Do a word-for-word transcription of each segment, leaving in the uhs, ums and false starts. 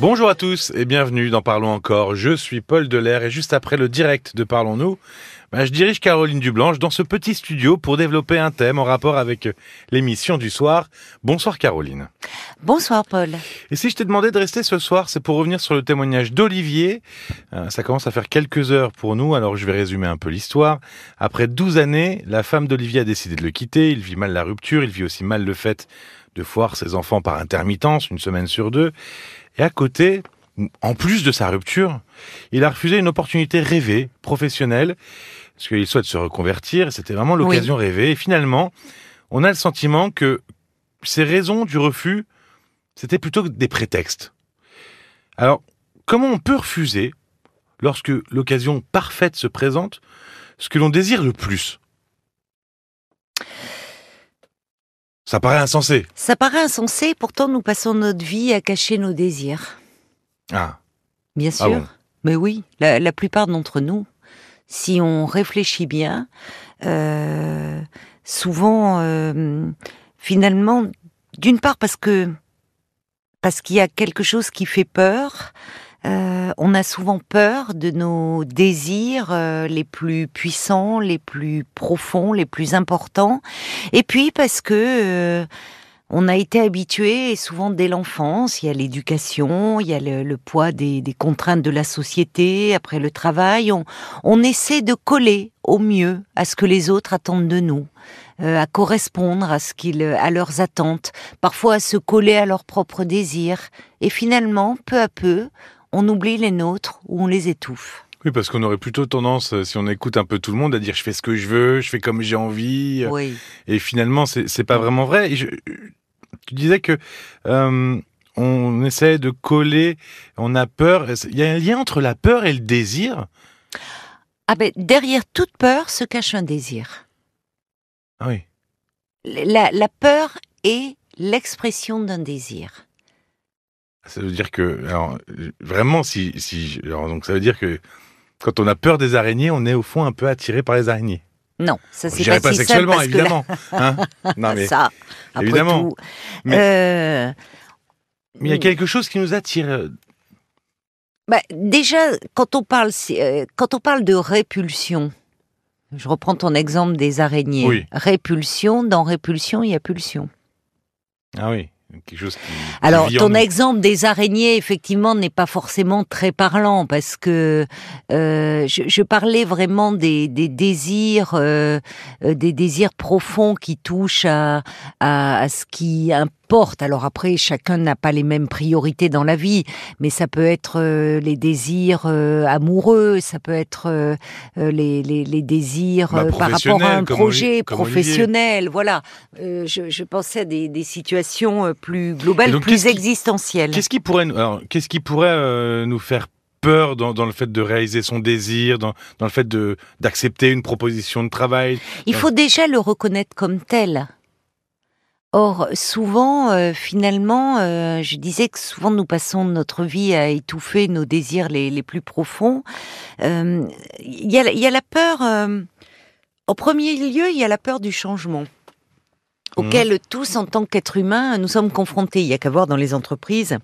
Bonjour à tous et bienvenue dans Parlons Encore. Je suis Paul Delair et juste après le direct de Parlons-nous, ben je dirige Caroline Dublanche dans ce petit studio pour développer un thème en rapport avec l'émission du soir. Bonsoir Caroline. Bonsoir Paul. Et si je t'ai demandé de rester ce soir, c'est pour revenir sur le témoignage d'Olivier. Euh, ça commence à faire quelques heures pour nous, alors je vais résumer un peu l'histoire. Après douze années, la femme d'Olivier a décidé de le quitter. Il vit mal la rupture, il vit aussi mal le fait de voir ses enfants par intermittence, une semaine sur deux. Et à côté, en plus de sa rupture, il a refusé une opportunité rêvée, professionnelle, parce qu'il souhaite se reconvertir, et c'était vraiment l'occasion oui. rêvée. Et finalement, on a le sentiment que ces raisons du refus, c'était plutôt des prétextes. Alors, comment on peut refuser, lorsque l'occasion parfaite se présente, ce que l'on désire le plus ? Ça paraît insensé. Ça paraît insensé, pourtant nous passons notre vie à cacher nos désirs. Ah. Bien sûr. Ah bon. Mais oui, la, la plupart d'entre nous, si on réfléchit bien, euh, souvent, euh, finalement, d'une part parce que parce qu'il y a quelque chose qui fait peur, euh, on a souvent peur de nos désirs euh, les plus puissants, les plus profonds, les plus importants, et puis parce que euh, on a été habitué, et souvent dès l'enfance, il y a l'éducation, il y a le, le poids des, des contraintes de la société, après le travail, on, on essaie de coller au mieux à ce que les autres attendent de nous, euh, à correspondre à ce qu'ils, à leurs attentes, parfois à se coller à leurs propres désirs. Et finalement, peu à peu, on oublie les nôtres ou on les étouffe. Oui, parce qu'on aurait plutôt tendance, si on écoute un peu tout le monde, à dire « je fais ce que je veux, je fais comme j'ai envie oui. ». Et finalement, c'est, c'est pas vraiment vrai. Et je, tu disais que euh, on essaie de coller, on a peur. Il y a un lien entre la peur et le désir. Ah ben, derrière toute peur se cache un désir. Ah oui. La, la peur est l'expression d'un désir. Ça veut dire que, alors, vraiment, si, si, alors, donc ça veut dire que quand on a peur des araignées, on est au fond un peu attiré par les araignées. Non, ça c'est pas, pas si sexuellement, simple évidemment. Là... hein non, mais, ça, après évidemment. Tout. Mais euh... il y a quelque chose qui nous attire. Bah, déjà, quand on parle, euh, quand on parle de répulsion, je reprends ton exemple des araignées. Oui. Répulsion, dans répulsion, il y a pulsion. Ah oui. Quelque chose qui, qui Alors, ton exemple des araignées, effectivement, n'est pas forcément très parlant, parce que euh, je, je parlais vraiment des, des désirs, euh, des désirs profonds qui touchent à, à, à ce qui importe. Alors après, chacun n'a pas les mêmes priorités dans la vie, mais ça peut être euh, les désirs euh, amoureux, ça peut être euh, les, les, les désirs bah, euh, par rapport à un projet professionnel. Voilà, euh, je, je pensais à des, des situations euh, plus globale, donc, plus qu'est-ce existentielle. Qui, qu'est-ce qui pourrait, alors, qu'est-ce qui pourrait euh, nous faire peur dans, dans le fait de réaliser son désir, dans, dans le fait de, d'accepter une proposition de travail? Il dans... faut déjà le reconnaître comme tel. Or, souvent, euh, finalement, euh, je disais que souvent nous passons notre vie à étouffer nos désirs les, les plus profonds. Il euh, y, y a la peur, euh, en premier lieu, il y a la peur du changement, auxquels tous, en tant qu'êtres humains, nous sommes confrontés. Il n'y a qu'à voir dans les entreprises,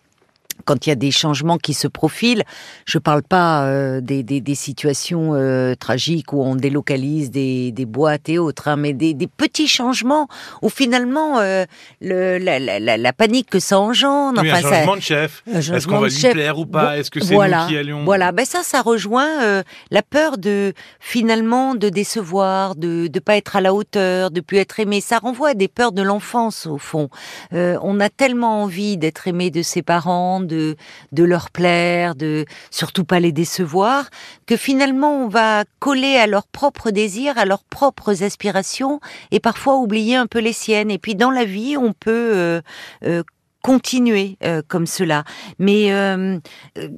quand il y a des changements qui se profilent. Je ne parle pas euh, des, des, des situations euh, tragiques où on délocalise des, des boîtes et autres, hein, mais des, des petits changements où finalement euh, le, la, la, la panique que ça engendre... Oui, enfin, un changement ça, de chef. Changement Est-ce qu'on va lui chef. plaire ou pas? Est-ce que c'est voilà, nous qui allions... Voilà, ben ça, ça rejoint euh, la peur de, finalement, de décevoir, de ne pas être à la hauteur, de ne plus être aimé. Ça renvoie à des peurs de l'enfance, au fond. Euh, on a tellement envie d'être aimé de ses parents, De, de leur plaire, de surtout pas les décevoir, que finalement on va coller à leurs propres désirs, à leurs propres aspirations, et parfois oublier un peu les siennes. Et puis dans la vie, on peut euh, euh, continuer euh, comme cela. Mais euh, euh,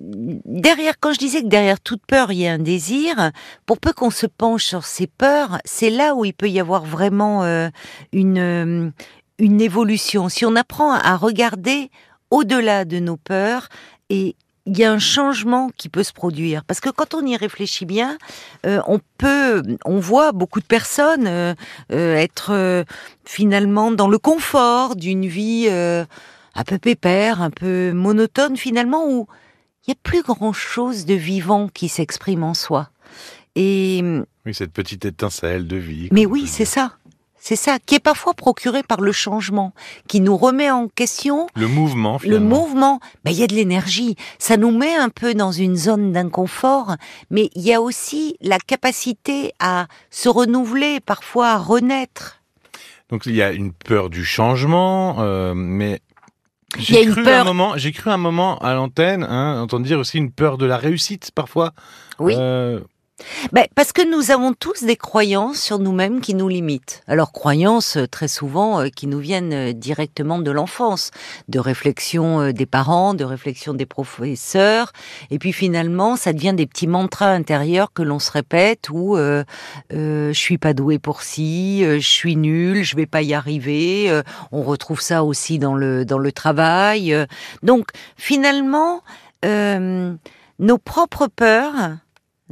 derrière, quand je disais que derrière toute peur, il y a un désir, pour peu qu'on se penche sur ces peurs, c'est là où il peut y avoir vraiment euh, une, euh, une évolution. Si on apprend à regarder au-delà de nos peurs, et il y a un changement qui peut se produire. Parce que quand on y réfléchit bien, euh, on peut, on voit beaucoup de personnes euh, euh, être euh, finalement dans le confort d'une vie... Euh, un peu pépère, un peu monotone finalement, où il n'y a plus grand-chose de vivant qui s'exprime en soi. Et... oui, cette petite étincelle de vie. Mais oui, c'est ça. C'est ça, qui est parfois procuré par le changement, qui nous remet en question... le mouvement, finalement. Le mouvement, ben, il y a de l'énergie. Ça nous met un peu dans une zone d'inconfort, mais il y a aussi la capacité à se renouveler, parfois à renaître. Donc il y a une peur du changement, euh, mais... J'ai cru, peur... un moment, j'ai cru un moment à l'antenne, hein, entendre dire aussi une peur de la réussite, parfois. Oui. Euh... Ben, parce que nous avons tous des croyances sur nous-mêmes qui nous limitent. Alors, croyances, très souvent, euh, qui nous viennent directement de l'enfance, de réflexions euh, des parents, de réflexions des professeurs, et puis finalement, ça devient des petits mantras intérieurs que l'on se répète, où euh, euh, « je suis pas doué pour ci euh, »,« je suis nul »,« je vais pas y arriver euh, », on retrouve ça aussi dans le, dans le travail. Euh. Donc, finalement, euh, nos propres peurs...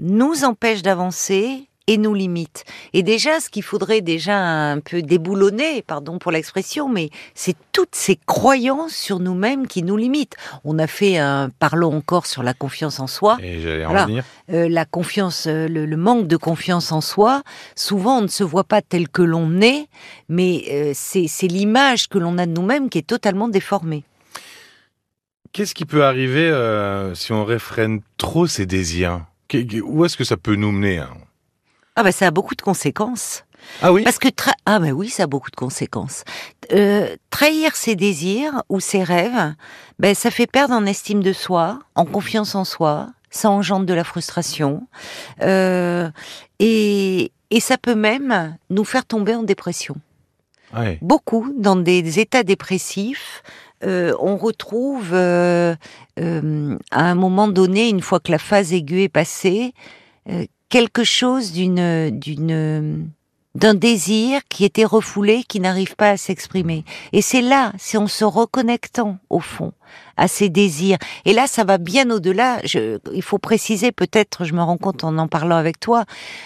nous empêche d'avancer et nous limite. Et déjà, ce qu'il faudrait déjà un peu déboulonner, pardon pour l'expression, mais c'est toutes ces croyances sur nous-mêmes qui nous limitent. On a fait un Parlons encore sur la confiance en soi. Et j'allais en voilà. venir. Euh, la confiance, euh, le, le manque de confiance en soi, souvent on ne se voit pas tel que l'on est, mais euh, c'est, c'est l'image que l'on a de nous-mêmes qui est totalement déformée. Qu'est-ce qui peut arriver euh, si on réfrène trop ses désirs ? Où est-ce que ça peut nous mener? Ah bah ça a beaucoup de conséquences. Ah oui. Parce que tra- ah bah oui, ça a beaucoup de conséquences. Euh, trahir ses désirs ou ses rêves, ben ça fait perdre en estime de soi, en confiance en soi. Ça engendre de la frustration euh, et et ça peut même nous faire tomber en dépression. Ouais. Beaucoup dans des états dépressifs. Euh, on retrouve euh, euh, à un moment donné, une fois que la phase aiguë est passée, euh, quelque chose d'une, d'une, d'un désir qui était refoulé, qui n'arrive pas à s'exprimer. Et c'est là, c'est en se reconnectant au fond à ces désirs. Et là, ça va bien au-delà. Je, il faut préciser peut-être, je me rends compte en en parlant avec toi,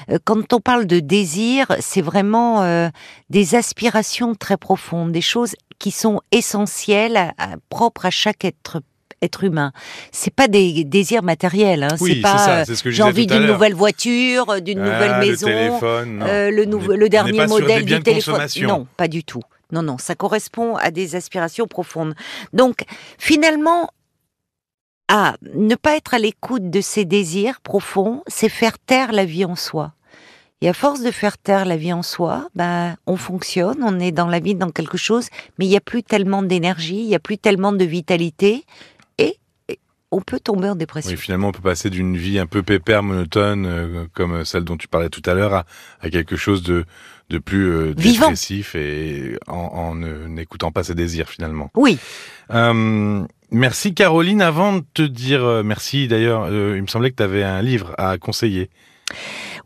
euh, quand on parle de désir, c'est vraiment euh, des aspirations très profondes, des choses qui sont essentielles, à, à, propres à chaque être, être humain. C'est pas des désirs matériels. Hein. Oui, c'est pas. C'est ça, c'est ce que je j'ai envie d'une nouvelle voiture, d'une ah, nouvelle maison, le, téléphone, euh, le, nou- est, le dernier modèle du téléphone. Non, pas du tout. Non, non, ça correspond à des aspirations profondes. Donc, finalement, à ne pas être à l'écoute de ces désirs profonds, c'est faire taire la vie en soi. Et à force de faire taire la vie en soi, bah, on fonctionne, on est dans la vie, dans quelque chose, mais il n'y a plus tellement d'énergie, il n'y a plus tellement de vitalité, et, et on peut tomber en dépression. Oui, finalement, on peut passer d'une vie un peu pépère, monotone, euh, comme celle dont tu parlais tout à l'heure, à, à quelque chose de, de plus euh, dépressif, et en, en euh, n'écoutant pas ses désirs, finalement. Oui. Euh, merci Caroline, avant de te dire euh, merci, d'ailleurs, euh, il me semblait que tu avais un livre à conseiller.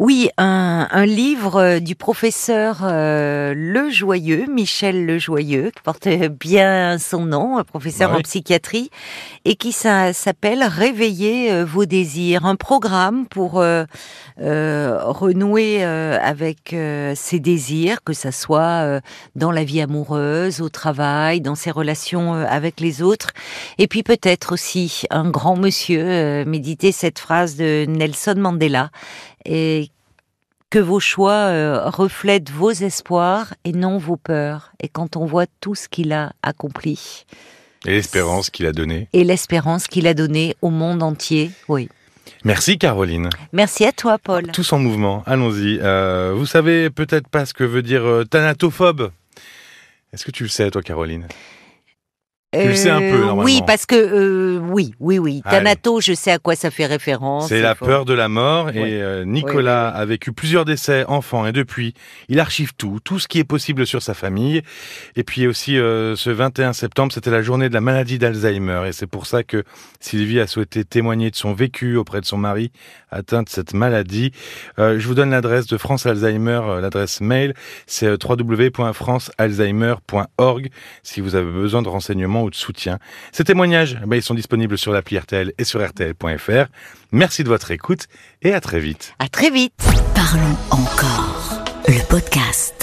Oui, un, un livre du professeur euh, Le Joyeux, Michel Le Joyeux, qui porte bien son nom, professeur bah oui. en psychiatrie, et qui ça, s'appelle « Réveillez vos désirs », un programme pour euh, euh, renouer euh, avec euh, ses désirs, que ça soit euh, dans la vie amoureuse, au travail, dans ses relations euh, avec les autres, et puis peut-être aussi un grand monsieur euh, méditer cette phrase de Nelson Mandela. Et que vos choix euh, reflètent vos espoirs et non vos peurs. Et quand on voit tout ce qu'il a accompli. Et l'espérance qu'il a donnée. Et l'espérance qu'il a donnée au monde entier, oui. Merci Caroline. Merci à toi Paul. Tous en mouvement, allons-y. Euh, vous savez peut-être pas ce que veut dire euh, thanatophobe. Est-ce que tu le sais toi Caroline ? Tu le sais un peu, normalement. Oui, parce que... Euh, oui, oui, oui. Thanato, je sais à quoi ça fait référence. C'est la faut... peur de la mort. Et ouais. euh, Nicolas ouais, ouais, ouais. a vécu plusieurs décès, enfants, et depuis, il archive tout, tout ce qui est possible sur sa famille. Et puis aussi, euh, ce vingt et un septembre, c'était la journée de la maladie d'Alzheimer. Et c'est pour ça que Sylvie a souhaité témoigner de son vécu auprès de son mari atteint de cette maladie. Euh, je vous donne l'adresse de France Alzheimer, euh, l'adresse mail. C'est w w w point france alzheimer point org si vous avez besoin de renseignements ou de soutien. Ces témoignages, ben, ils sont disponibles sur l'appli R T L et sur r t l point f r. Merci de votre écoute et à très vite. À très vite. Parlons encore, le podcast.